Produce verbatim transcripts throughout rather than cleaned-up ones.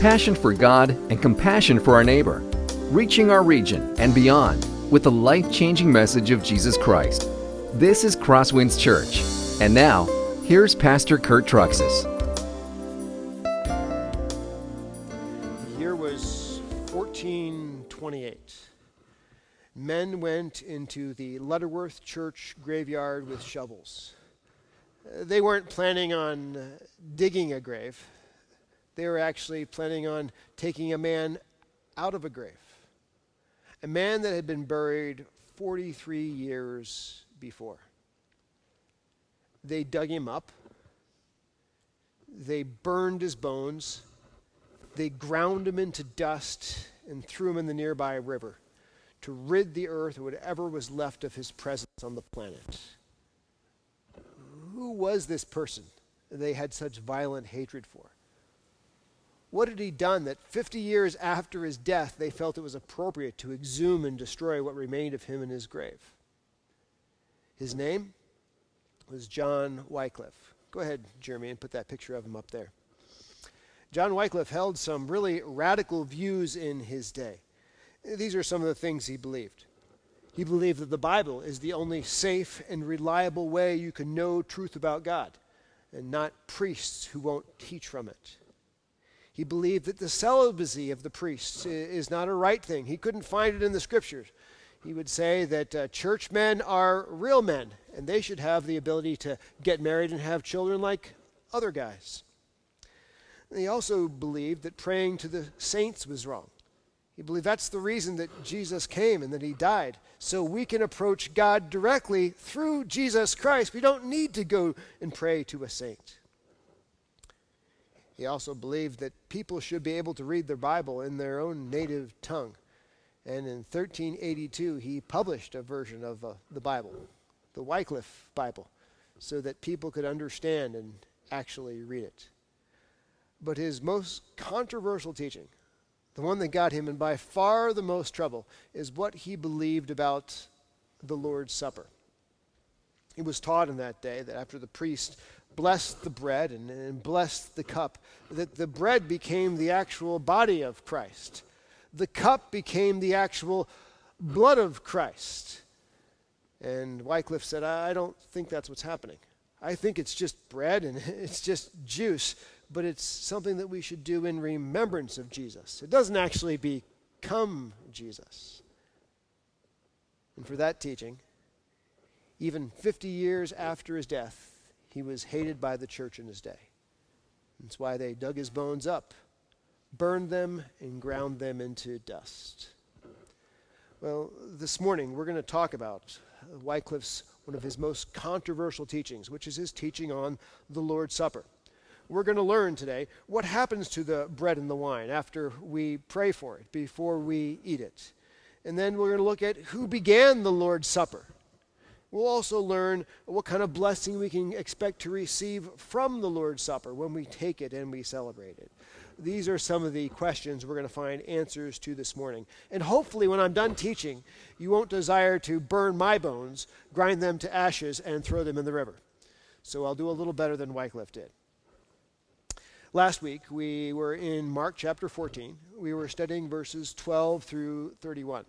passion for God and compassion for our neighbor, reaching our region and beyond with the life-changing message of Jesus Christ. This is Crosswinds Church. And now, here's Pastor Kurt Truxxas. The year was fourteen twenty-eight. Men went into the Lutterworth Church graveyard with shovels. They weren't planning on digging a grave. They were actually planning on taking a man out of a grave. A man that had been buried forty-three years before. They dug him up. They burned his bones. They ground him into dust and threw him in the nearby river to rid the earth of whatever was left of his presence on the planet. Who was this person they had such violent hatred for? What had he done that fifty years after his death they felt it was appropriate to exhume and destroy what remained of him in his grave? His name was John Wycliffe. Go ahead, Jeremy, and put that picture of him up there. John Wycliffe held some really radical views in his day. These are some of the things he believed. He believed that the Bible is the only safe and reliable way you can know truth about God, and not priests who won't teach from it. He believed that the celibacy of the priests is not a right thing. He couldn't find it in the scriptures. He would say that uh, church men are real men, and they should have the ability to get married and have children like other guys. And he also believed that praying to the saints was wrong. He believed that's the reason that Jesus came and that he died, so we can approach God directly through Jesus Christ. We don't need to go and pray to a saint. He also believed that people should be able to read their Bible in their own native tongue. And in thirteen eighty-two, he published a version of uh, the Bible, the Wycliffe Bible, so that people could understand and actually read it. But his most controversial teaching, the one that got him in by far the most trouble, is what he believed about the Lord's Supper. It was taught in that day that after the priest blessed the bread and, and blessed the cup, that the bread became the actual body of Christ. The cup became the actual blood of Christ. And Wycliffe said, I don't think that's what's happening. I think it's just bread and it's just juice, but it's something that we should do in remembrance of Jesus. It doesn't actually become Jesus. And for that teaching, even fifty years after his death, he was hated by the church in his day. That's why they dug his bones up, burned them, and ground them into dust. Well, this morning we're going to talk about Wycliffe's, one of his most controversial teachings, which is his teaching on the Lord's Supper. We're going to learn today what happens to the bread and the wine after we pray for it, before we eat it. And then we're going to look at who began the Lord's Supper. We'll also learn what kind of blessing we can expect to receive from the Lord's Supper when we take it and we celebrate it. These are some of the questions we're going to find answers to this morning. And hopefully when I'm done teaching, you won't desire to burn my bones, grind them to ashes, and throw them in the river. So I'll do a little better than Wycliffe did. Last week, we were in Mark chapter fourteen. We were studying verses twelve through thirty-one.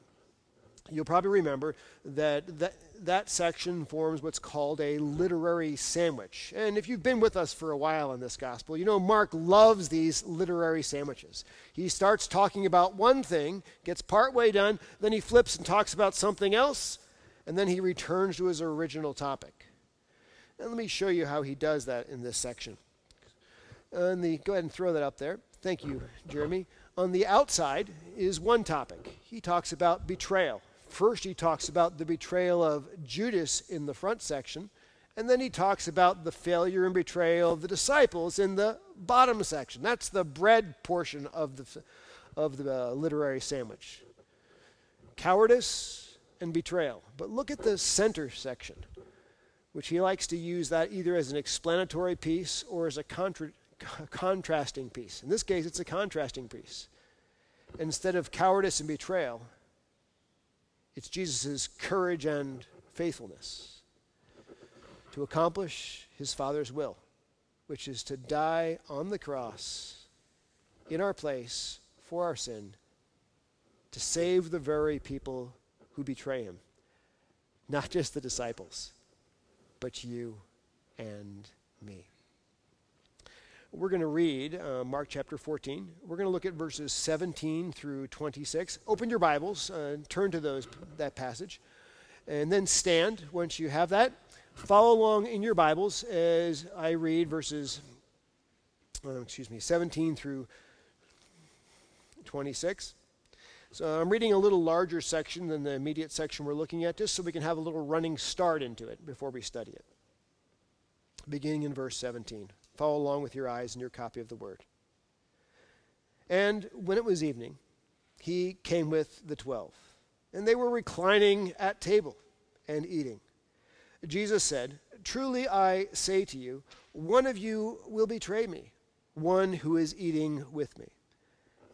You'll probably remember that that, that section forms what's called a literary sandwich. And if you've been with us for a while in this gospel, you know Mark loves these literary sandwiches. He starts talking about one thing, gets partway done, then he flips and talks about something else, and then he returns to his original topic. And let me show you how he does that in this section. On the, go ahead and throw that up there. Thank you, Jeremy. On the outside is one topic. He talks about betrayal. First, he talks about the betrayal of Judas in the front section, and then he talks about the failure and betrayal of the disciples in the bottom section. That's the bread portion of the, of the literary sandwich. Cowardice and betrayal. But look at the center section, which he likes to use that either as an explanatory piece or as a contra- contrasting piece. In this case, it's a contrasting piece. Instead of cowardice and betrayal, it's Jesus' courage and faithfulness to accomplish his Father's will, which is to die on the cross in our place for our sin to save the very people who betray him. Not just the disciples, but you and me. We're going to read uh, Mark chapter fourteen. We're going to look at verses seventeen through twenty-six. Open your Bibles, uh, and turn to those that passage, and then stand once you have that. Follow along in your Bibles as I read verses, uh, excuse me, seventeen through twenty-six. So I'm reading a little larger section than the immediate section we're looking at, just so we can have a little running start into it before we study it. Beginning in verse seventeen. Follow along with your eyes and your copy of the word. And when it was evening, he came with the twelve, and they were reclining at table and eating. Jesus said, "Truly I say to you, one of you will betray me, one who is eating with me."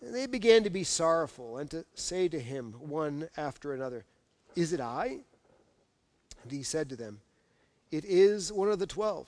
And they began to be sorrowful and to say to him one after another, "Is it I?" And he said to them, "It is one of the twelve,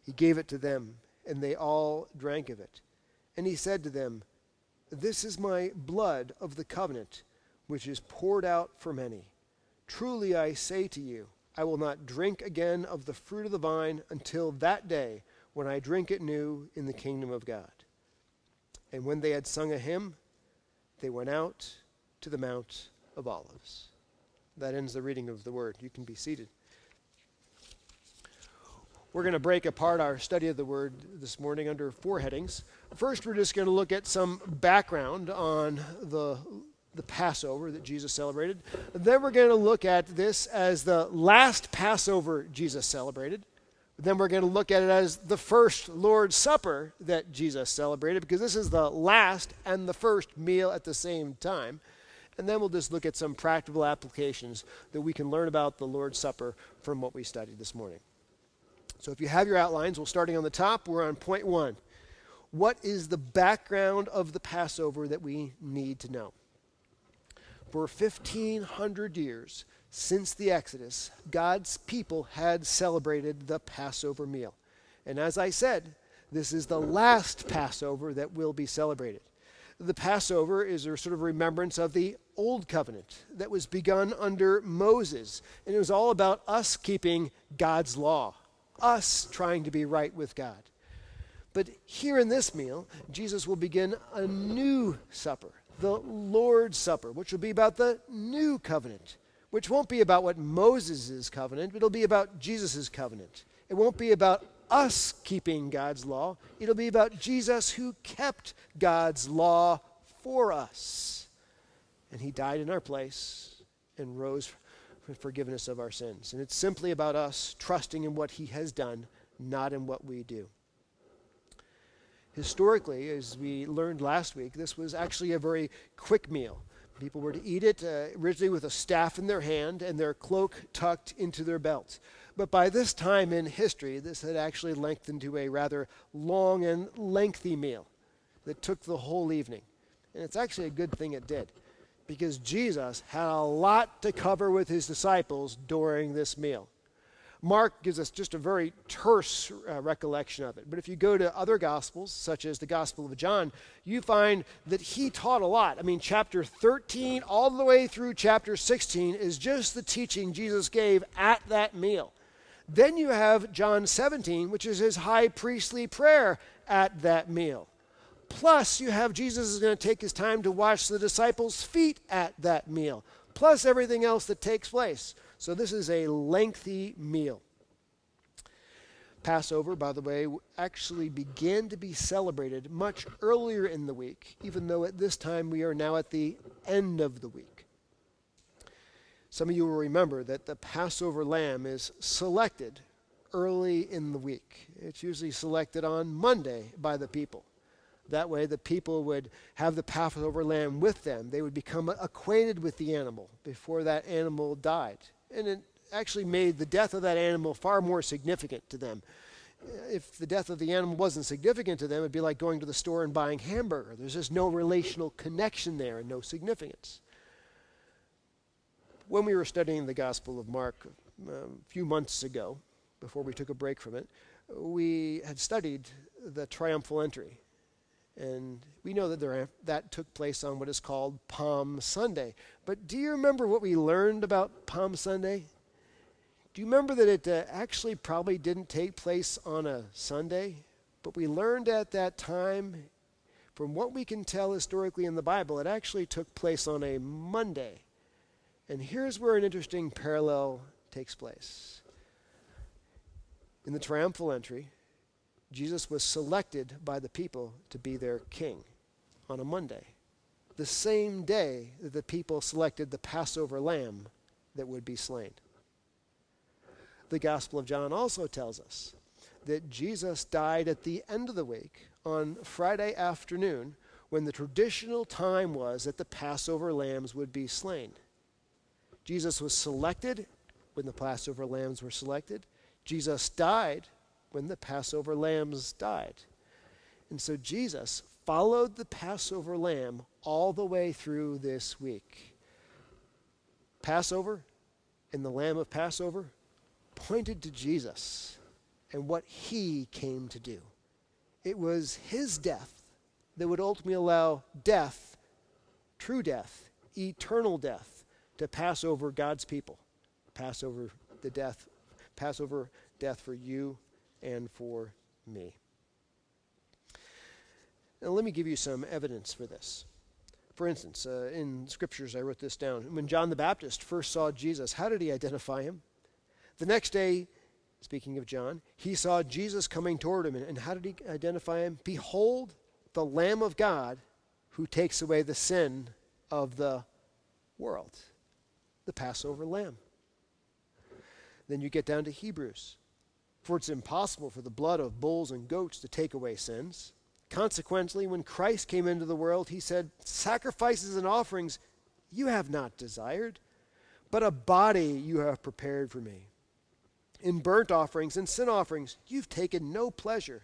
he gave it to them, and they all drank of it. And he said to them, "This is my blood of the covenant, which is poured out for many. Truly I say to you, I will not drink again of the fruit of the vine until that day when I drink it new in the kingdom of God." And when they had sung a hymn, they went out to the Mount of Olives. That ends the reading of the word. You can be seated. We're going to break apart our study of the word this morning under four headings. First, we're just going to look at some background on the, the Passover that Jesus celebrated. Then we're going to look at this as the last Passover Jesus celebrated. Then we're going to look at it as the first Lord's Supper that Jesus celebrated, because this is the last and the first meal at the same time. And then we'll just look at some practical applications that we can learn about the Lord's Supper from what we studied this morning. So if you have your outlines, we're starting on the top. We're on point one. What is the background of the Passover that we need to know? For fifteen hundred years, since the Exodus, God's people had celebrated the Passover meal. And as I said, this is the last Passover that will be celebrated. The Passover is a sort of remembrance of the Old Covenant that was begun under Moses. And it was all about us keeping God's law, us trying to be right with God. But here in this meal, Jesus will begin a new supper, the Lord's Supper, which will be about the new covenant, which won't be about what Moses' covenant, but it'll be about Jesus' covenant. It won't be about us keeping God's law. It'll be about Jesus who kept God's law for us. And he died in our place and rose for forgiveness of our sins. And it's simply about us trusting in what he has done, not in what we do. Historically, as we learned last week, this was actually a very quick meal. People were to eat it uh, originally with a staff in their hand and their cloak tucked into their belt. But by this time in history, this had actually lengthened to a rather long and lengthy meal that took the whole evening. And it's actually a good thing it did, because Jesus had a lot to cover with his disciples during this meal. Mark gives us just a very terse uh, recollection of it. But if you go to other Gospels, such as the Gospel of John, you find that he taught a lot. I mean, chapter thirteen all the way through chapter sixteen is just the teaching Jesus gave at that meal. Then you have John seventeen, which is his high priestly prayer at that meal. Plus, you have Jesus is going to take his time to wash the disciples' feet at that meal. Plus everything else that takes place. So this is a lengthy meal. Passover, by the way, actually began to be celebrated much earlier in the week, even though at this time we are now at the end of the week. Some of you will remember that the Passover lamb is selected early in the week. It's usually selected on Monday by the people. That way the people would have the Passover lamb with them. They would become acquainted with the animal before that animal died. And it actually made the death of that animal far more significant to them. If the death of the animal wasn't significant to them, it'd be like going to the store and buying hamburger. There's just no relational connection there and no significance. When we were studying the Gospel of Mark um, a few months ago, before we took a break from it, we had studied the triumphal entry. And we know that there, that took place on what is called Palm Sunday. But do you remember what we learned about Palm Sunday? Do you remember that it uh, actually probably didn't take place on a Sunday? But we learned at that time, from what we can tell historically in the Bible, it actually took place on a Monday. And here's where an interesting parallel takes place. In the triumphal entry, Jesus was selected by the people to be their king on a Monday, the same day that the people selected the Passover lamb that would be slain. The Gospel of John also tells us that Jesus died at the end of the week on Friday afternoon, when the traditional time was that the Passover lambs would be slain. Jesus was selected when the Passover lambs were selected. Jesus died when the Passover lambs died. And so Jesus followed the Passover lamb all the way through this week. Passover and the lamb of Passover pointed to Jesus and what he came to do. It was his death that would ultimately allow death, true death, eternal death, to pass over God's people, pass over the death, pass over death for you and for me. Now let me give you some evidence for this. For instance, uh, in scriptures, I wrote this down. When John the Baptist first saw Jesus, how did he identify him? The next day, speaking of John, he saw Jesus coming toward him. And how did he identify him? Behold, the Lamb of God who takes away the sin of the world. The Passover lamb. Then you get down to Hebrews. For it's impossible for the blood of bulls and goats to take away sins. Consequently, when Christ came into the world, he said, sacrifices and offerings you have not desired, but a body you have prepared for me. In burnt offerings and sin offerings you've taken no pleasure.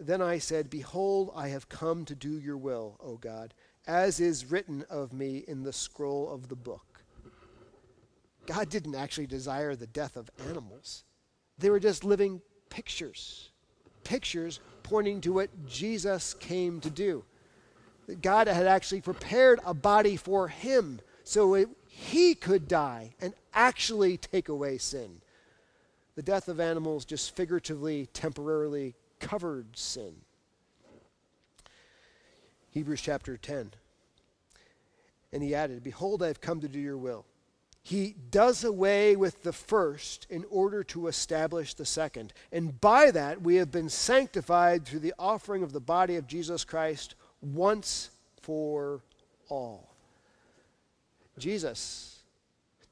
Then I said, behold, I have come to do your will, O God, as is written of me in the scroll of the book. God didn't actually desire the death of animals. They were just living pictures, pictures pointing to what Jesus came to do. God had actually prepared a body for him so it, he could die and actually take away sin. The death of animals just figuratively, temporarily covered sin. Hebrews chapter ten. And he added, behold, I have come to do your will. He does away with the first in order to establish the second. And by that, we have been sanctified through the offering of the body of Jesus Christ once for all. Jesus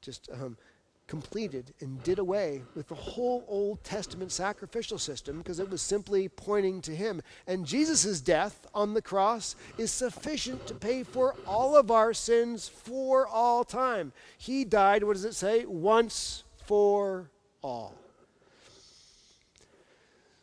just um, completed and did away with the whole Old Testament sacrificial system because it was simply pointing to him. And Jesus' death on the cross is sufficient to pay for all of our sins for all time. He died, what does it say? Once for all.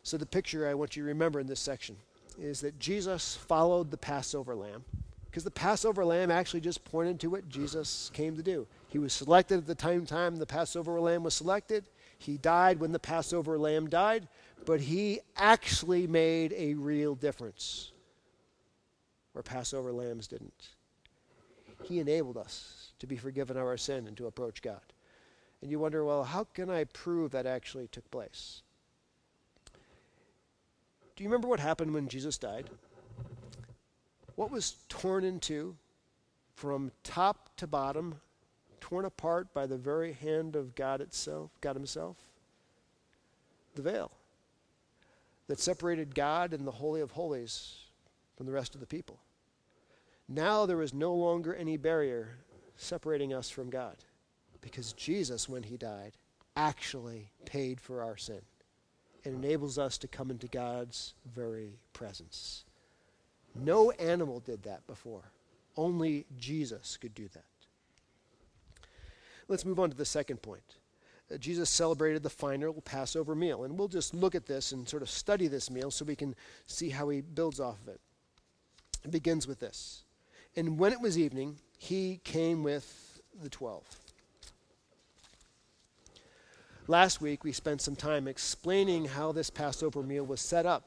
So the picture I want you to remember in this section is that Jesus followed the Passover lamb, because the Passover lamb actually just pointed to what Jesus came to do. He was selected at the time, time the Passover lamb was selected. He died when the Passover lamb died, but he actually made a real difference where Passover lambs didn't. He enabled us to be forgiven of our sin and to approach God. And you wonder, well, how can I prove that actually took place? Do you remember what happened when Jesus died? What was torn in two, from top to bottom, torn apart by the very hand of God itself, God himself? The veil that separated God and the Holy of Holies from the rest of the people. Now there is no longer any barrier separating us from God, because Jesus, when he died, actually paid for our sin and enables us to come into God's very presence. No animal did that before. Only Jesus could do that. Let's move on to the second point. Uh, Jesus celebrated the final Passover meal. And we'll just look at this and sort of study this meal so we can see how he builds off of it. It begins with this. And when it was evening, he came with the twelve. Last week, we spent some time explaining how this Passover meal was set up.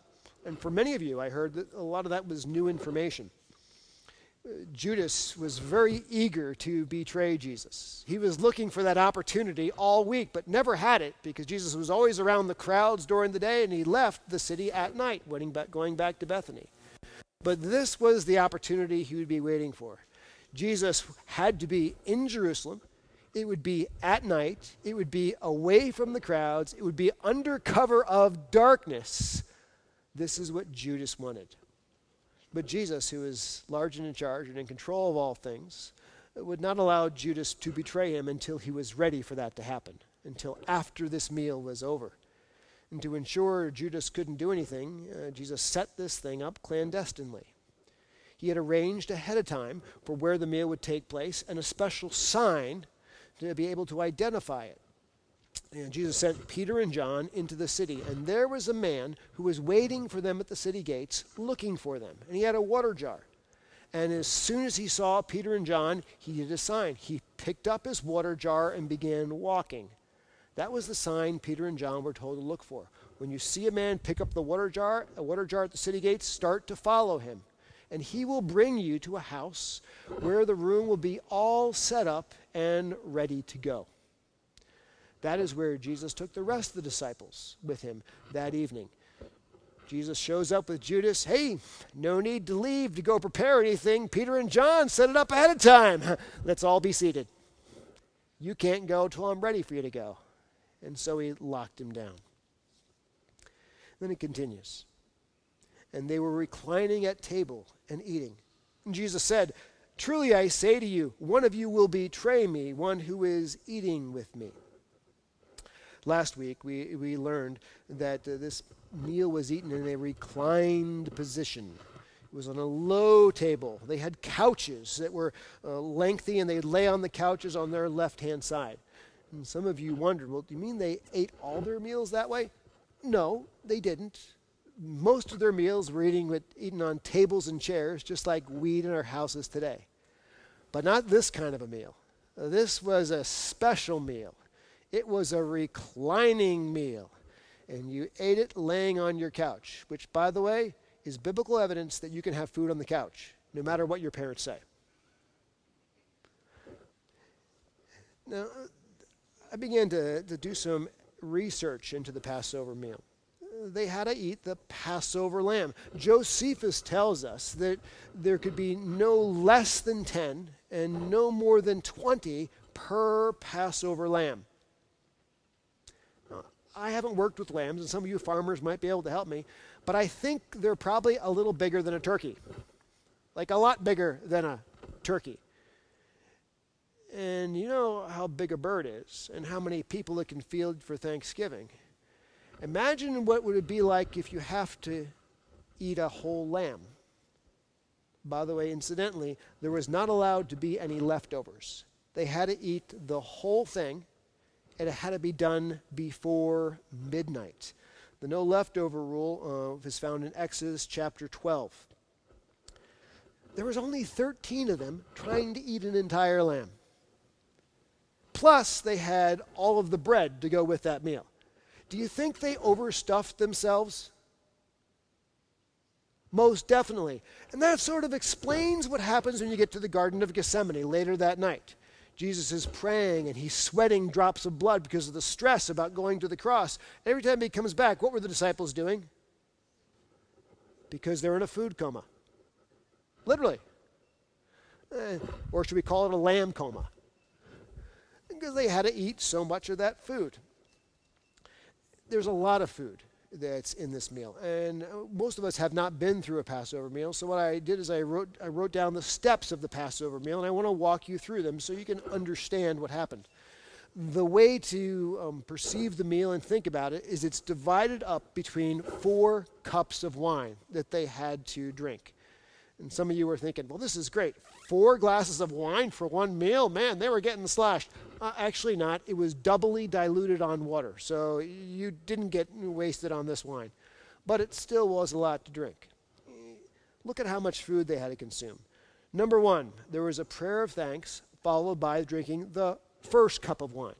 And for many of you, I heard that a lot of that was new information. Judas was very eager to betray Jesus. He was looking for that opportunity all week, but never had it because Jesus was always around the crowds during the day, and he left the city at night, going back to Bethany. But this was the opportunity he would be waiting for. Jesus had to be in Jerusalem. It would be at night. It would be away from the crowds. It would be under cover of darkness. This is what Judas wanted. But Jesus, who is large and in charge and in control of all things, would not allow Judas to betray him until he was ready for that to happen, until after this meal was over. And to ensure Judas couldn't do anything, uh, Jesus set this thing up clandestinely. He had arranged ahead of time for where the meal would take place and a special sign to be able to identify it. And Jesus sent Peter and John into the city, and there was a man who was waiting for them at the city gates, looking for them. And he had a water jar. And as soon as he saw Peter and John, he did a sign. He picked up his water jar and began walking. That was the sign Peter and John were told to look for. When you see a man pick up the water jar, a water jar at the city gates, start to follow him. And he will bring you to a house where the room will be all set up and ready to go. That is where Jesus took the rest of the disciples with him that evening. Jesus shows up with Judas. Hey, no need to leave to go prepare anything. Peter and John set it up ahead of time. Let's all be seated. You can't go till I'm ready for you to go. And so he locked him down. Then it continues. And they were reclining at table and eating. And Jesus said, "Truly I say to you, one of you will betray me, one who is eating with me." Last week, we, we learned that uh, this meal was eaten in a reclined position. It was on a low table. They had couches that were uh, lengthy, and they'd lay on the couches on their left-hand side. And some of you wondered, well, do you mean they ate all their meals that way? No, they didn't. Most of their meals were eating with, eaten on tables and chairs, just like we eat in our houses today. But not this kind of a meal. This was a special meal. It was a reclining meal, and you ate it laying on your couch, which, by the way, is biblical evidence that you can have food on the couch, no matter what your parents say. Now, I began to, to do some research into the Passover meal. They had to eat the Passover lamb. Josephus tells us that there could be no less than ten and no more than twenty per Passover lamb. I haven't worked with lambs, and some of you farmers might be able to help me, but I think they're probably a little bigger than a turkey, like a lot bigger than a turkey. And you know how big a bird is and how many people it can feed for Thanksgiving. Imagine what would it be like if you have to eat a whole lamb. By the way, incidentally, there was not allowed to be any leftovers. They had to eat the whole thing. And it had to be done before midnight. The no leftover rule uh, is found in Exodus chapter twelve. There was only thirteen of them trying to eat an entire lamb. Plus, they had all of the bread to go with that meal. Do you think they overstuffed themselves? Most definitely. And that sort of explains what happens when you get to the Garden of Gethsemane later that night. Jesus is praying, and he's sweating drops of blood because of the stress about going to the cross. Every time he comes back, what were the disciples doing? Because they're in a food coma. Literally. Eh, or should we call it a lamb coma? Because they had to eat so much of that food. There's a lot of food that's in this meal. And most of us have not been through a Passover meal. So what I did is I wrote I wrote down the steps of the Passover meal, and I want to walk you through them so you can understand what happened. The way to um, perceive the meal and think about it is it's divided up between four cups of wine that they had to drink. And some of you were thinking, well, this is great. Four glasses of wine for one meal? Man, they were getting slashed. Uh, actually not. It was doubly diluted on water. So you didn't get wasted on this wine. But it still was a lot to drink. Look at how much food they had to consume. Number one, there was a prayer of thanks followed by drinking the first cup of wine.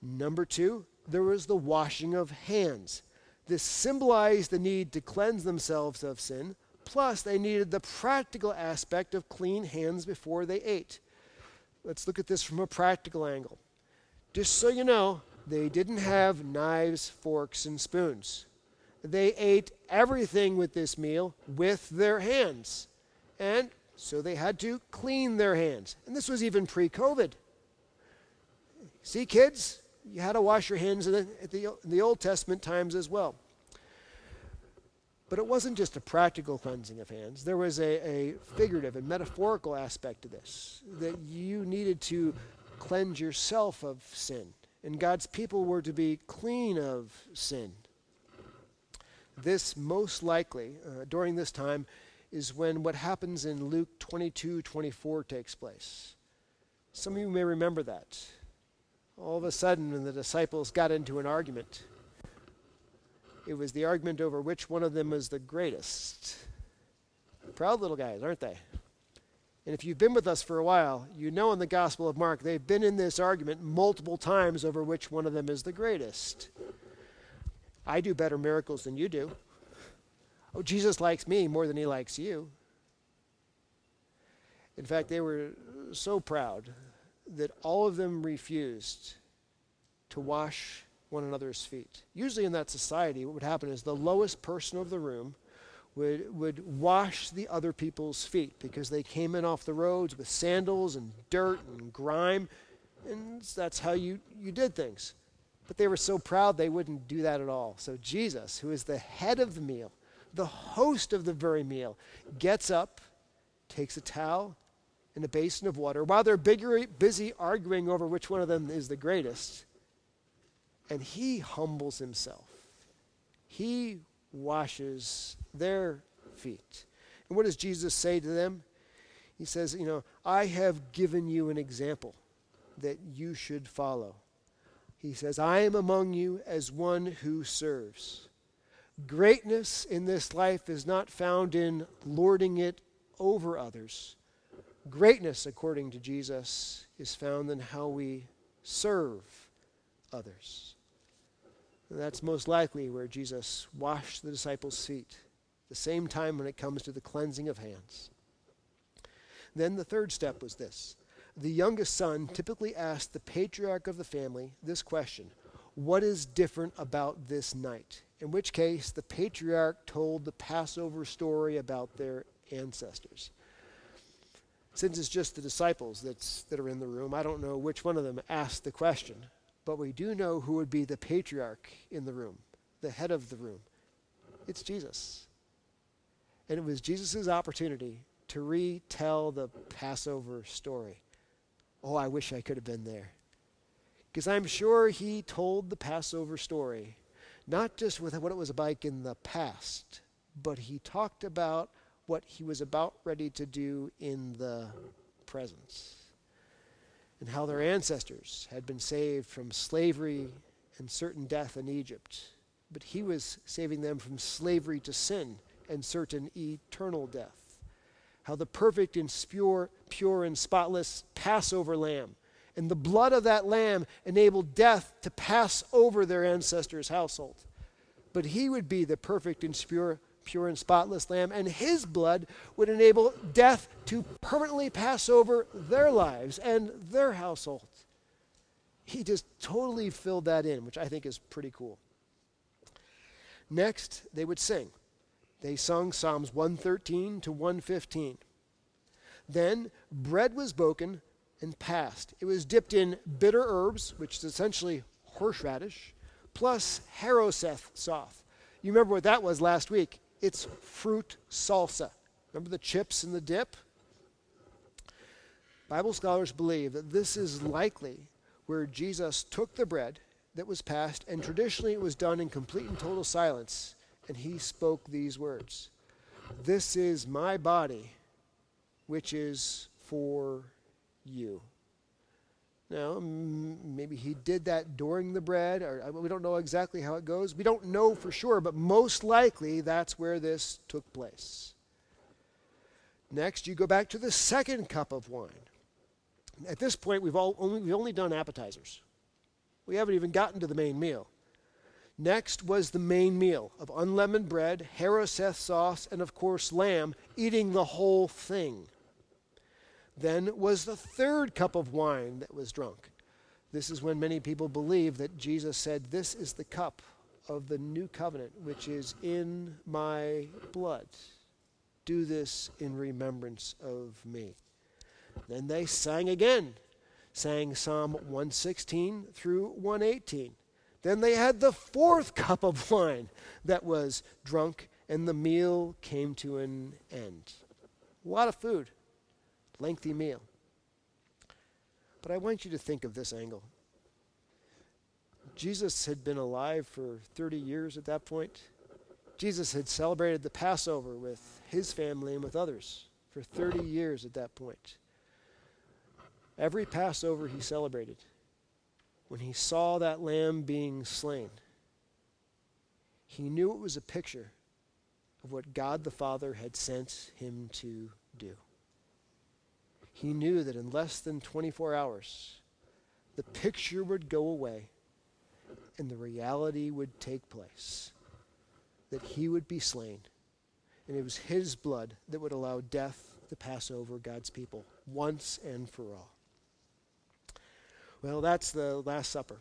Number two, there was the washing of hands. This symbolized the need to cleanse themselves of sin. Plus, they needed the practical aspect of clean hands before they ate. Let's look at this from a practical angle. Just so you know, they didn't have knives, forks, and spoons. They ate everything with this meal with their hands. And so they had to clean their hands. And this was even pre-COVID. See, kids, you had to wash your hands in the, in the, in the Old Testament times as well. But it wasn't just a practical cleansing of hands. There was a, a figurative and metaphorical aspect to this, that you needed to cleanse yourself of sin. And God's people were to be clean of sin. This most likely, uh, during this time, is when what happens in Luke twenty-two twenty-four takes place. Some of you may remember that. All of a sudden, when the disciples got into an argument, it was the argument over which one of them was the greatest. Proud little guys, aren't they? And if you've been with us for a while, you know in the Gospel of Mark, they've been in this argument multiple times over which one of them is the greatest. I do better miracles than you do. Oh, Jesus likes me more than he likes you. In fact, they were so proud that all of them refused to wash one another's feet. Usually in that society, what would happen is the lowest person of the room would, would wash the other people's feet because they came in off the roads with sandals and dirt and grime, and that's how you, you did things. But they were so proud they wouldn't do that at all. So Jesus, who is the head of the meal, the host of the very meal, gets up, takes a towel and a basin of water, while they're bigger, busy arguing over which one of them is the greatest, and he humbles himself. He washes their feet. And what does Jesus say to them? He says, you know, I have given you an example that you should follow. He says, I am among you as one who serves. Greatness in this life is not found in lording it over others. Greatness, according to Jesus, is found in how we serve others. And that's most likely where Jesus washed the disciples' feet, the same time when it comes to the cleansing of hands. Then the third step was this. The youngest son typically asked the patriarch of the family this question, what is different about this night? In which case, the patriarch told the Passover story about their ancestors. Since it's just the disciples that's, that are in the room, I don't know which one of them asked the question, but we do know who would be the patriarch in the room, the head of the room. It's Jesus. And it was Jesus' opportunity to retell the Passover story. Oh, I wish I could have been there. Because I'm sure he told the Passover story, not just with what it was like in the past, but he talked about what he was about ready to do in the presence, and how their ancestors had been saved from slavery and certain death in Egypt. But he was saving them from slavery to sin and certain eternal death. How the perfect and pure, pure and spotless Passover lamb and the blood of that lamb enabled death to pass over their ancestors' household. But he would be the perfect and pure pure and spotless lamb, and his blood would enable death to permanently pass over their lives and their household. He just totally filled that in, which I think is pretty cool. Next, they would sing. They sung Psalms one thirteen to one fifteen. Then bread was broken and passed. It was dipped in bitter herbs, which is essentially horseradish, plus harrowseth sauce. You remember what that was last week. It's fruit salsa. Remember the chips and the dip? Bible scholars believe that this is likely where Jesus took the bread that was passed, and traditionally it was done in complete and total silence, and he spoke these words. This is my body, which is for you. Now, maybe he did that during the bread, or we don't know exactly how it goes. We don't know for sure, but most likely that's where this took place. Next, you go back to the second cup of wine. At this point, we've, all only, we've only done appetizers. We haven't even gotten to the main meal. Next was the main meal of unleavened bread, Haroseth sauce, and of course lamb, eating the whole thing. Then was the third cup of wine that was drunk. This is when many people believe that Jesus said, "This is the cup of the new covenant, which is in my blood. Do this in remembrance of me." Then they sang again, sang Psalm one sixteen through one eighteen. Then they had the fourth cup of wine that was drunk, and the meal came to an end. A lot of food. Lengthy meal. But I want you to think of this angle. Jesus had been alive for thirty years at that point. Jesus had celebrated the Passover with his family and with others for thirty years at that point. Every Passover he celebrated, when he saw that lamb being slain, he knew it was a picture of what God the Father had sent him to do. He knew that in less than twenty-four hours, the picture would go away and the reality would take place, that he would be slain. And it was his blood that would allow death to pass over God's people once and for all. Well, that's the Last Supper.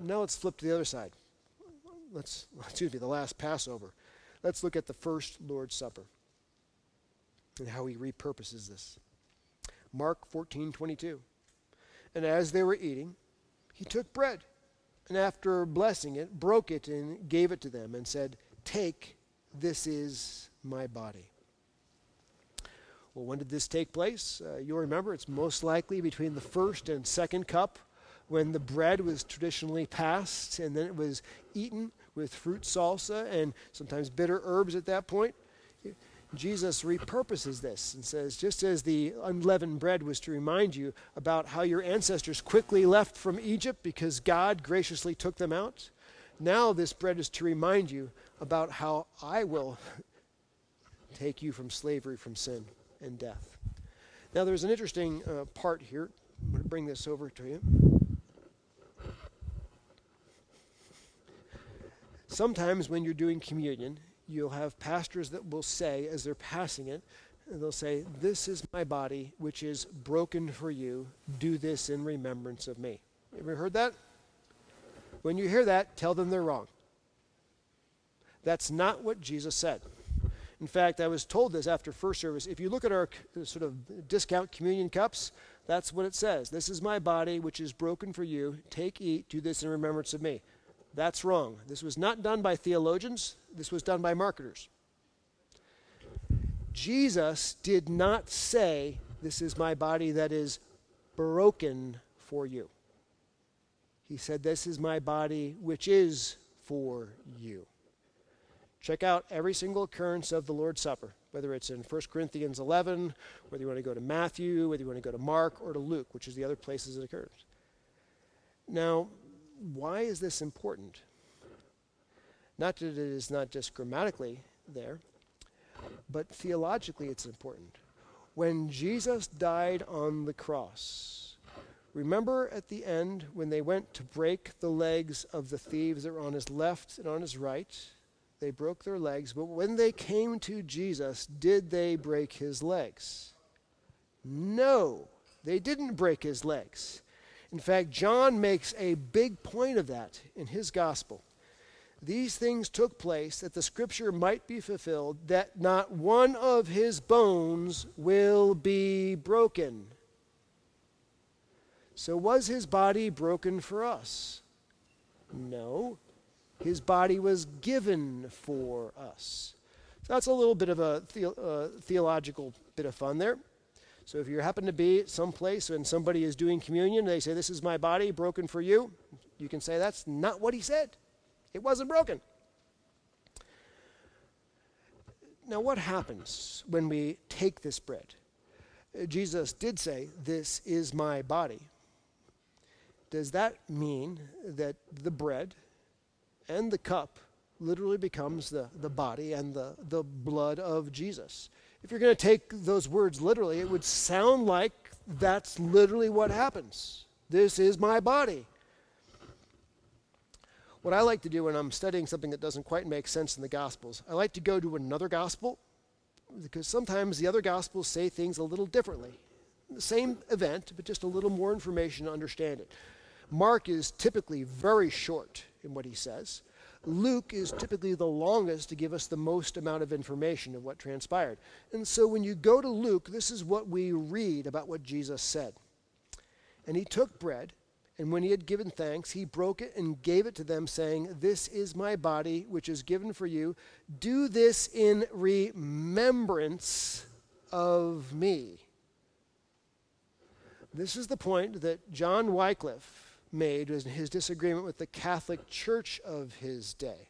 Now let's flip to the other side. Let's, excuse me, the Last Passover. Let's look at the first Lord's Supper and how he repurposes this. Mark fourteen twenty-two. And as they were eating, he took bread, and after blessing it, broke it and gave it to them and said, "Take, this is my body." Well, when did this take place? Uh, you'll remember it's most likely between the first and second cup, when the bread was traditionally passed and then it was eaten with fruit salsa and sometimes bitter herbs at that point. Jesus repurposes this and says, just as the unleavened bread was to remind you about how your ancestors quickly left from Egypt because God graciously took them out, now this bread is to remind you about how I will take you from slavery, from sin, and death. Now there's an interesting uh, part here. I'm going to bring this over to you. Sometimes when you're doing communion, you'll have pastors that will say, as they're passing it, they'll say, "This is my body, which is broken for you. Do this in remembrance of me." Ever heard that? When you hear that, tell them they're wrong. That's not what Jesus said. In fact, I was told this after first service. If you look at our sort of discount communion cups, that's what it says. "This is my body, which is broken for you. Take, eat, do this in remembrance of me." That's wrong. This was not done by theologians. This was done by marketers. Jesus did not say, "This is my body that is broken for you." He said, "This is my body which is for you." Check out every single occurrence of the Lord's Supper, whether it's in First Corinthians eleven, whether you want to go to Matthew, whether you want to go to Mark or to Luke, which is the other places it occurs. Now, why is this important? Not that it is not just grammatically there, but theologically it's important. When Jesus died on the cross, remember at the end when they went to break the legs of the thieves that were on his left and on his right, they broke their legs, but when they came to Jesus, did they break his legs? No, they didn't break his legs. In fact, John makes a big point of that in his gospel. These things took place that the scripture might be fulfilled, that not one of his bones will be broken. So was his body broken for us? No, his body was given for us. So that's a little bit of a the, uh, theological bit of fun there. So if you happen to be someplace and somebody is doing communion, they say, "This is my body broken for you," you can say, "That's not what he said. It wasn't broken." Now, what happens when we take this bread? Jesus did say, "This is my body." Does that mean that the bread and the cup literally becomes the, the body and the, the blood of Jesus? If you're going to take those words literally, it would sound like that's literally what happens. This is my body. What I like to do when I'm studying something that doesn't quite make sense in the Gospels, I like to go to another Gospel, because sometimes the other Gospels say things a little differently. The same event, but just a little more information to understand it. Mark is typically very short in what he says. Luke is typically the longest to give us the most amount of information of what transpired. And so when you go to Luke, this is what we read about what Jesus said. And he took bread, and when he had given thanks, he broke it and gave it to them, saying, "This is my body, which is given for you. Do this in remembrance of me." This is the point that John Wycliffe made was in his disagreement with the Catholic Church of his day.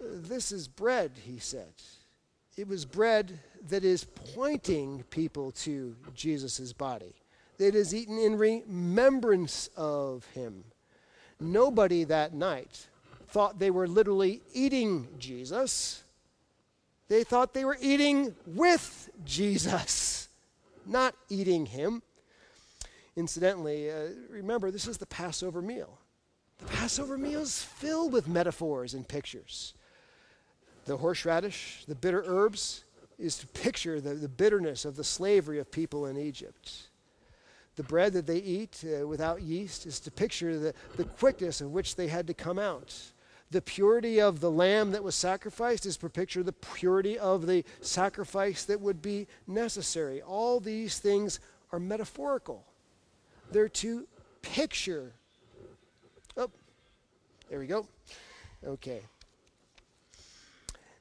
This is bread, he said. It was bread that is pointing people to Jesus' body, that is eaten in remembrance of him. Nobody that night thought they were literally eating Jesus. They thought they were eating with Jesus, not eating him. Incidentally, uh, remember, this is the Passover meal. The Passover meal is filled with metaphors and pictures. The horseradish, the bitter herbs, is to picture the, the bitterness of the slavery of people in Egypt. The bread that they eat uh, without yeast is to picture the, the quickness of which they had to come out. The purity of the lamb that was sacrificed is to picture the purity of the sacrifice that would be necessary. All these things are metaphorical. They're to picture. Oh, there we go. Okay.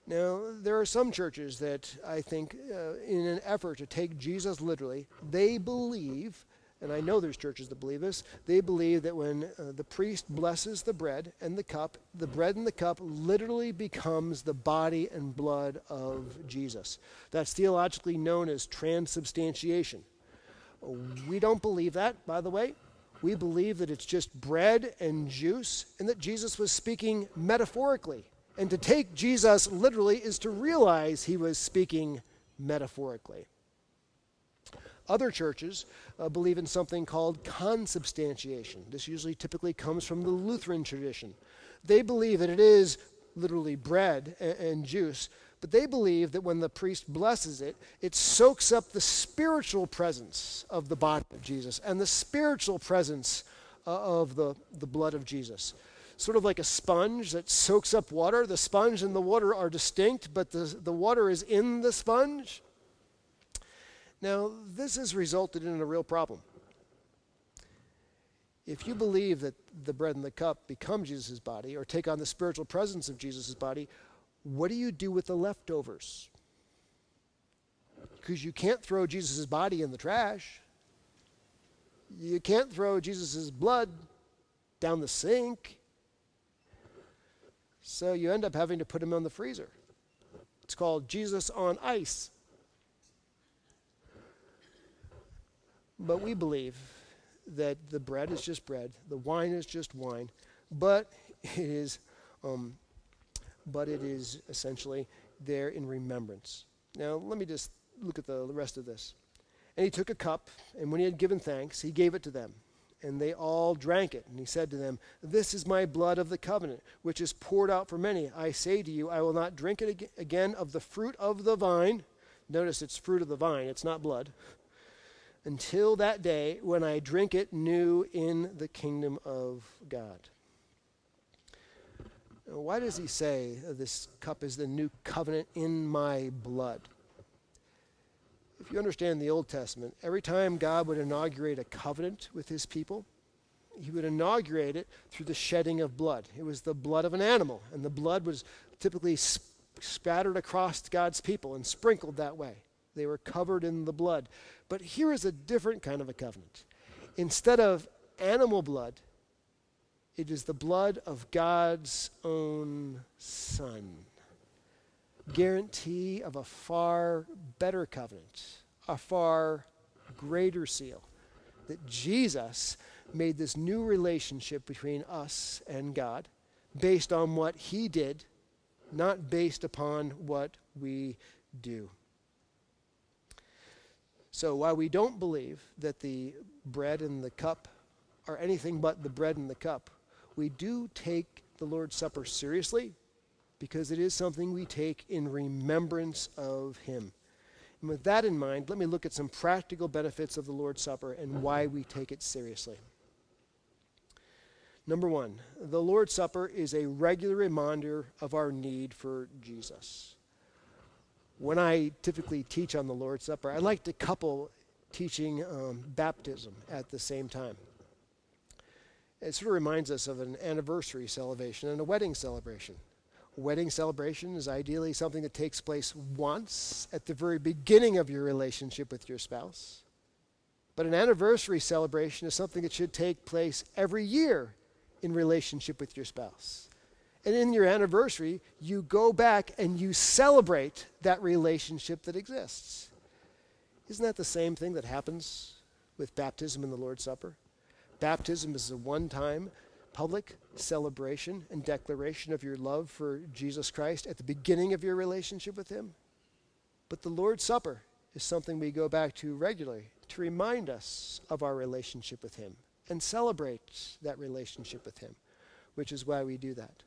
Now, there are some churches that I think, uh, in an effort to take Jesus literally, they believe, and I know there's churches that believe this, they believe that when uh, the priest blesses the bread and the cup, the bread and the cup literally becomes the body and blood of Jesus. That's theologically known as transubstantiation. We don't believe that, by the way. We believe that it's just bread and juice, and that Jesus was speaking metaphorically. And to take Jesus literally is to realize he was speaking metaphorically. Other churches uh, believe in something called consubstantiation. This usually typically comes from the Lutheran tradition. They believe that it is literally bread and, and juice, but they believe that when the priest blesses it, it soaks up the spiritual presence of the body of Jesus and the spiritual presence of the, the blood of Jesus. Sort of like a sponge that soaks up water. The sponge and the water are distinct, but the, the water is in the sponge. Now, this has resulted in a real problem. If you believe that the bread and the cup become Jesus' body or take on the spiritual presence of Jesus' body, what do you do with the leftovers? Because you can't throw Jesus' body in the trash. You can't throw Jesus' blood down the sink. So you end up having to put him on the freezer. It's called Jesus on ice. But we believe that the bread is just bread, the wine is just wine, but it is... Um, but it is essentially there in remembrance. Now, let me just look at the rest of this. And he took a cup, and when he had given thanks, he gave it to them. And they all drank it. And he said to them, "This is my blood of the covenant, which is poured out for many. I say to you, I will not drink it again of the fruit of the vine." Notice it's fruit of the vine, it's not blood. "Until that day when I drink it new in the kingdom of God." Why does he say this cup is the new covenant in my blood? If you understand the Old Testament, every time God would inaugurate a covenant with his people, he would inaugurate it through the shedding of blood. It was the blood of an animal, and the blood was typically sp- spattered across God's people and sprinkled that way. They were covered in the blood. But here is a different kind of a covenant. Instead of animal blood, it is the blood of God's own Son. guarantee of a far better covenant, a far greater seal, that Jesus made this new relationship between us and God based on what he did, not based upon what we do. So while we don't believe that the bread and the cup are anything but the bread and the cup, we do take the Lord's Supper seriously because it is something we take in remembrance of him. And with that in mind, let me look at some practical benefits of the Lord's Supper and why we take it seriously. Number one, the Lord's Supper is a regular reminder of our need for Jesus. When I typically teach on the Lord's Supper, I like to couple teaching um, baptism at the same time. It sort of reminds us of an anniversary celebration and a wedding celebration. A wedding celebration is ideally something that takes place once at the very beginning of your relationship with your spouse. But an anniversary celebration is something that should take place every year in relationship with your spouse. And in your anniversary, you go back and you celebrate that relationship that exists. Isn't that the same thing that happens with baptism and the Lord's Supper? Baptism is a one-time public celebration and declaration of your love for Jesus Christ at the beginning of your relationship with him. But the Lord's Supper is something we go back to regularly to remind us of our relationship with him and celebrate that relationship with him, which is why we do that.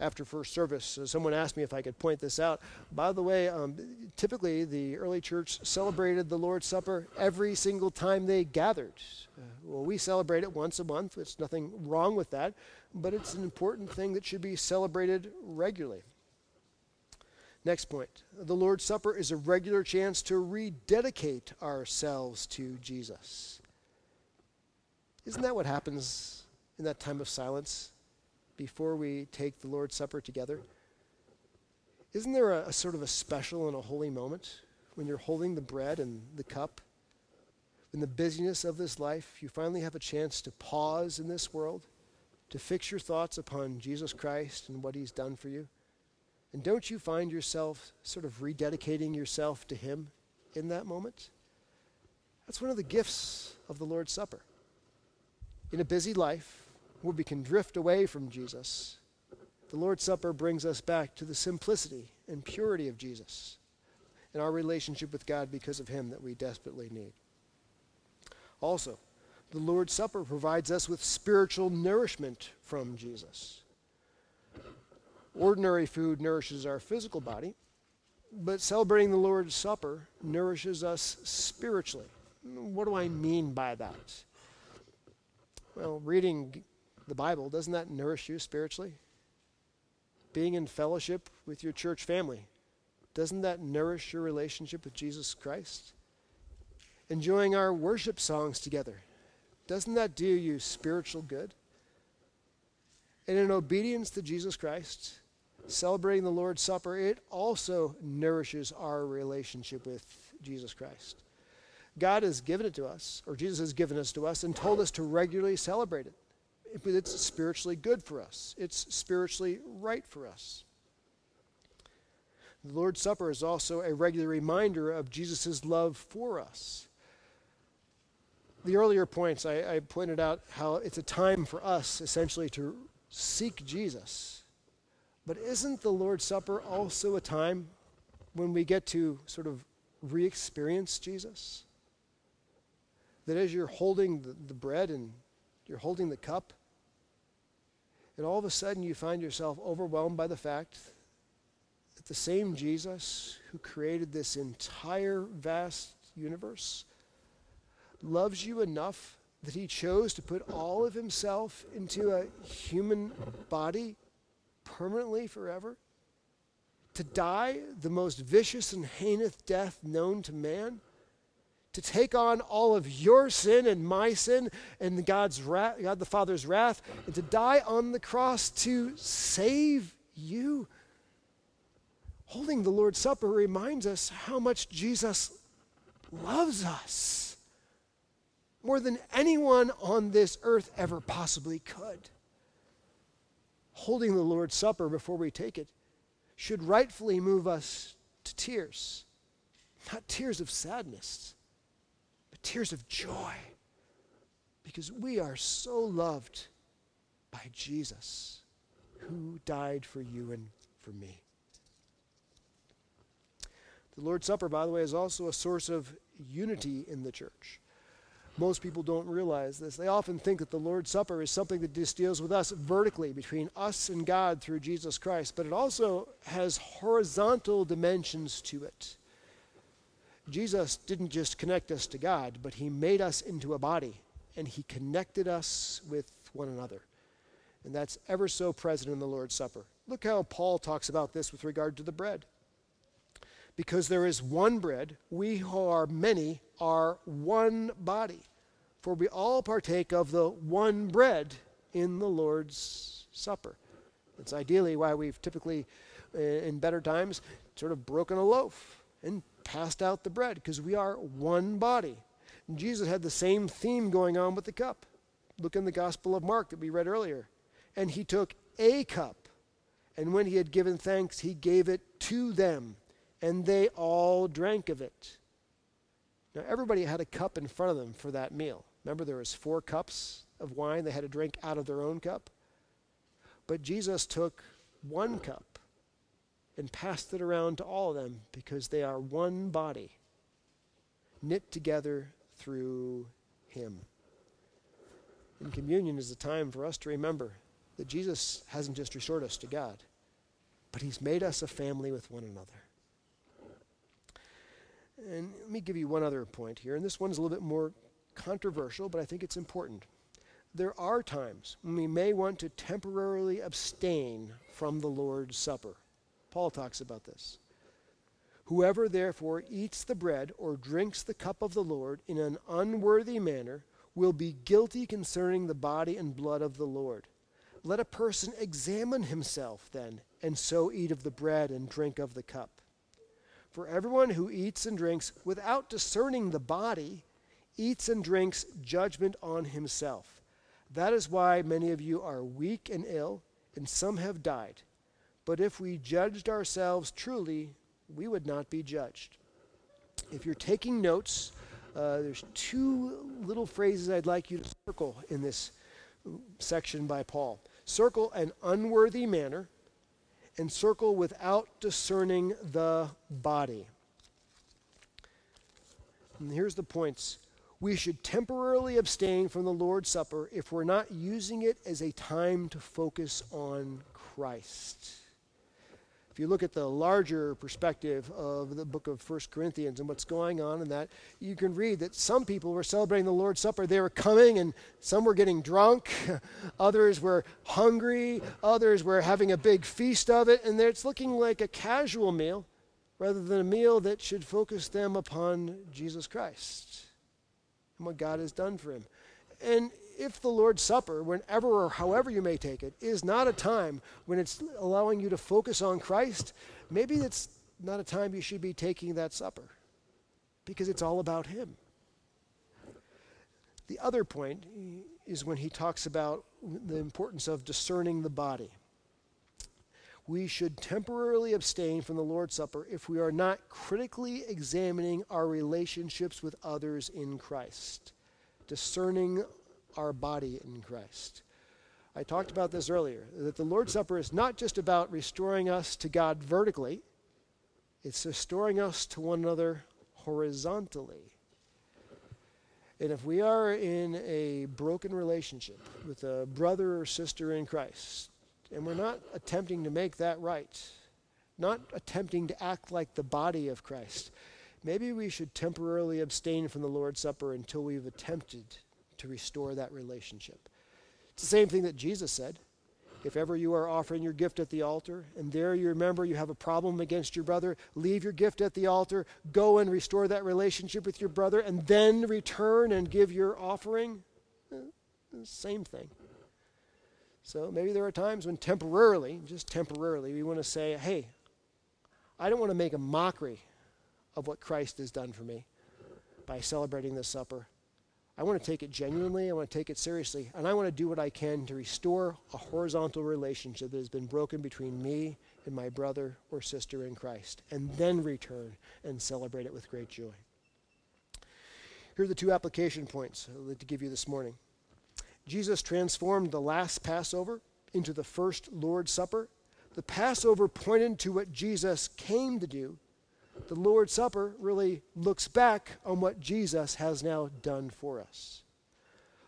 After first service, someone asked me if I could point this out. By the way, um, typically the early church celebrated the Lord's Supper every single time they gathered. Uh, well, we celebrate it once a month. There's nothing wrong with that, but it's an important thing that should be celebrated regularly. Next point, the Lord's Supper is a regular chance to rededicate ourselves to Jesus. Isn't that what happens in that time of silence? Before we take the Lord's Supper together, isn't there a, a sort of a special and a holy moment when you're holding the bread and the cup? In the busyness of this life, you finally have a chance to pause in this world, to fix your thoughts upon Jesus Christ and what he's done for you. And don't you find yourself sort of rededicating yourself to him in that moment? That's one of the gifts of the Lord's Supper. In a busy life, where we can drift away from Jesus, the Lord's Supper brings us back to the simplicity and purity of Jesus and our relationship with God because of him that we desperately need. Also, the Lord's Supper provides us with spiritual nourishment from Jesus. Ordinary food nourishes our physical body, but celebrating the Lord's Supper nourishes us spiritually. What do I mean by that? Well, reading the Bible, doesn't that nourish you spiritually? Being in fellowship with your church family, doesn't that nourish your relationship with Jesus Christ? Enjoying our worship songs together, doesn't that do you spiritual good? And in obedience to Jesus Christ, celebrating the Lord's Supper, it also nourishes our relationship with Jesus Christ. God has given it to us, or Jesus has given us to us, and told us to regularly celebrate it. It's spiritually good for us. It's spiritually right for us. The Lord's Supper is also a regular reminder of Jesus' love for us. The earlier points, I, I pointed out how it's a time for us, essentially, to seek Jesus. But isn't the Lord's Supper also a time when we get to sort of re-experience Jesus? That as you're holding the, the bread and you're holding the cup, and all of a sudden you find yourself overwhelmed by the fact that the same Jesus who created this entire vast universe loves you enough that he chose to put all of himself into a human body permanently forever, to die the most vicious and heinous death known to man, to take on all of your sin and my sin and God's wrath, God the Father's wrath, and to die on the cross to save you. Holding the Lord's Supper reminds us how much Jesus loves us more than anyone on this earth ever possibly could. Holding the Lord's Supper before we take it should rightfully move us to tears. Not tears of sadness, but tears of joy. Because we are so loved by Jesus, who died for you and for me. The Lord's Supper, by the way, is also a source of unity in the church. Most people don't realize this. They often think that the Lord's Supper is something that just deals with us vertically, between us and God through Jesus Christ, but it also has horizontal dimensions to it. Jesus didn't just connect us to God, but he made us into a body, and he connected us with one another. And that's ever so present in the Lord's Supper. Look how Paul talks about this with regard to the bread. Because there is one bread, we who are many are one body, for we all partake of the one bread in the Lord's Supper. It's ideally why we've typically, in better times, sort of broken a loaf and passed out the bread, because we are one body. And Jesus had the same theme going on with the cup. Look in the Gospel of Mark that we read earlier. And he took a cup, and when he had given thanks, he gave it to them. And they all drank of it. Now, everybody had a cup in front of them for that meal. Remember, there was four cups of wine. They had to drink out of their own cup. But Jesus took one cup and passed it around to all of them, because they are one body, knit together through him. And communion is a time for us to remember that Jesus hasn't just restored us to God, but he's made us a family with one another. And let me give you one other point here, and this one's a little bit more controversial, but I think it's important. There are times when we may want to temporarily abstain from the Lord's Supper. Paul talks about this. Whoever therefore eats the bread or drinks the cup of the Lord in an unworthy manner will be guilty concerning the body and blood of the Lord. Let a person examine himself then, and so eat of the bread and drink of the cup. For everyone who eats and drinks without discerning the body eats and drinks judgment on himself. That is why many of you are weak and ill, and some have died. But if we judged ourselves truly, we would not be judged. If you're taking notes, uh, there's two little phrases I'd like you to circle in this section by Paul. Circle an unworthy manner, and circle without discerning the body. And here's the points. We should temporarily abstain from the Lord's Supper if we're not using it as a time to focus on Christ. If you look at the larger perspective of the book of First Corinthians and what's going on in that, you can read that some people were celebrating the Lord's Supper. They were coming, and some were getting drunk. Others were hungry. Others were having a big feast of it. And it's looking like a casual meal rather than a meal that should focus them upon Jesus Christ and what God has done for him. And if the Lord's Supper, whenever or however you may take it, is not a time when it's allowing you to focus on Christ, maybe it's not a time you should be taking that supper, because it's all about him. The other point is when he talks about the importance of discerning the body. We should temporarily abstain from the Lord's Supper if we are not critically examining our relationships with others in Christ, discerning our body in Christ. I talked about this earlier, that the Lord's Supper is not just about restoring us to God vertically, it's restoring us to one another horizontally. And if we are in a broken relationship with a brother or sister in Christ, and we're not attempting to make that right, not attempting to act like the body of Christ, maybe we should temporarily abstain from the Lord's Supper until we've attempted to restore that relationship. It's the same thing that Jesus said. If ever you are offering your gift at the altar, and there you remember you have a problem against your brother, leave your gift at the altar, go and restore that relationship with your brother, and then return and give your offering. Same thing. So maybe there are times when temporarily, just temporarily, we want to say, hey, I don't want to make a mockery of what Christ has done for me by celebrating this supper. I want to take it genuinely, I want to take it seriously, and I want to do what I can to restore a horizontal relationship that has been broken between me and my brother or sister in Christ, and then return and celebrate it with great joy. Here are the two application points I'd like to give you this morning. Jesus transformed the last Passover into the first Lord's Supper. The Passover pointed to what Jesus came to do. The Lord's Supper really looks back on what Jesus has now done for us.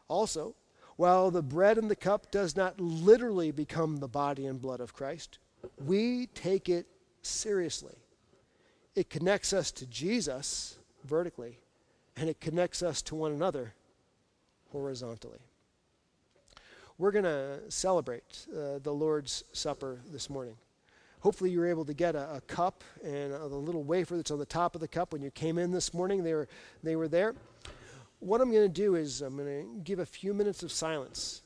Also, while the bread and the cup does not literally become the body and blood of Christ, we take it seriously. It connects us to Jesus vertically, and it connects us to one another horizontally. We're going to celebrate uh, the Lord's Supper this morning. Hopefully you were able to get a, a cup and a, a little wafer that's on the top of the cup when you came in this morning. They were, they were there. What I'm going to do is I'm going to give a few minutes of silence.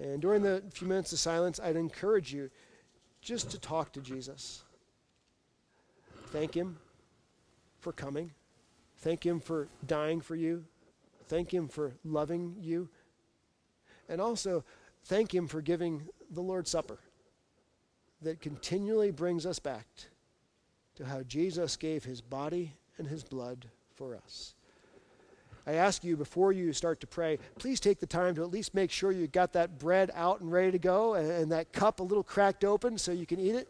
And during the few minutes of silence, I'd encourage you just to talk to Jesus. Thank him for coming. Thank him for dying for you. Thank him for loving you. And also, thank him for giving the Lord's Supper that continually brings us back to how Jesus gave his body and his blood for us. I ask you, before you start to pray, please take the time to at least make sure you got that bread out and ready to go, and, and that cup a little cracked open so you can eat it.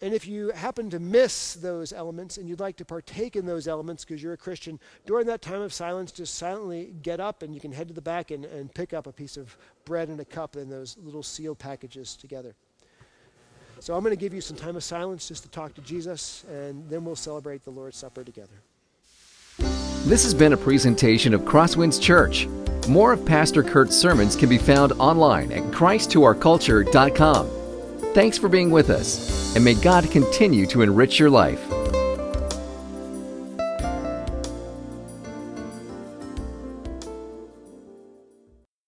And if you happen to miss those elements and you'd like to partake in those elements because you're a Christian, during that time of silence, just silently get up and you can head to the back and, and pick up a piece of bread and a cup and those little sealed packages together. So I'm going to give you some time of silence just to talk to Jesus, and then we'll celebrate the Lord's Supper together. This has been a presentation of Crosswinds Church. More of Pastor Kurt's sermons can be found online at Christ to Our Culture dot com. Thanks for being with us, and may God continue to enrich your life.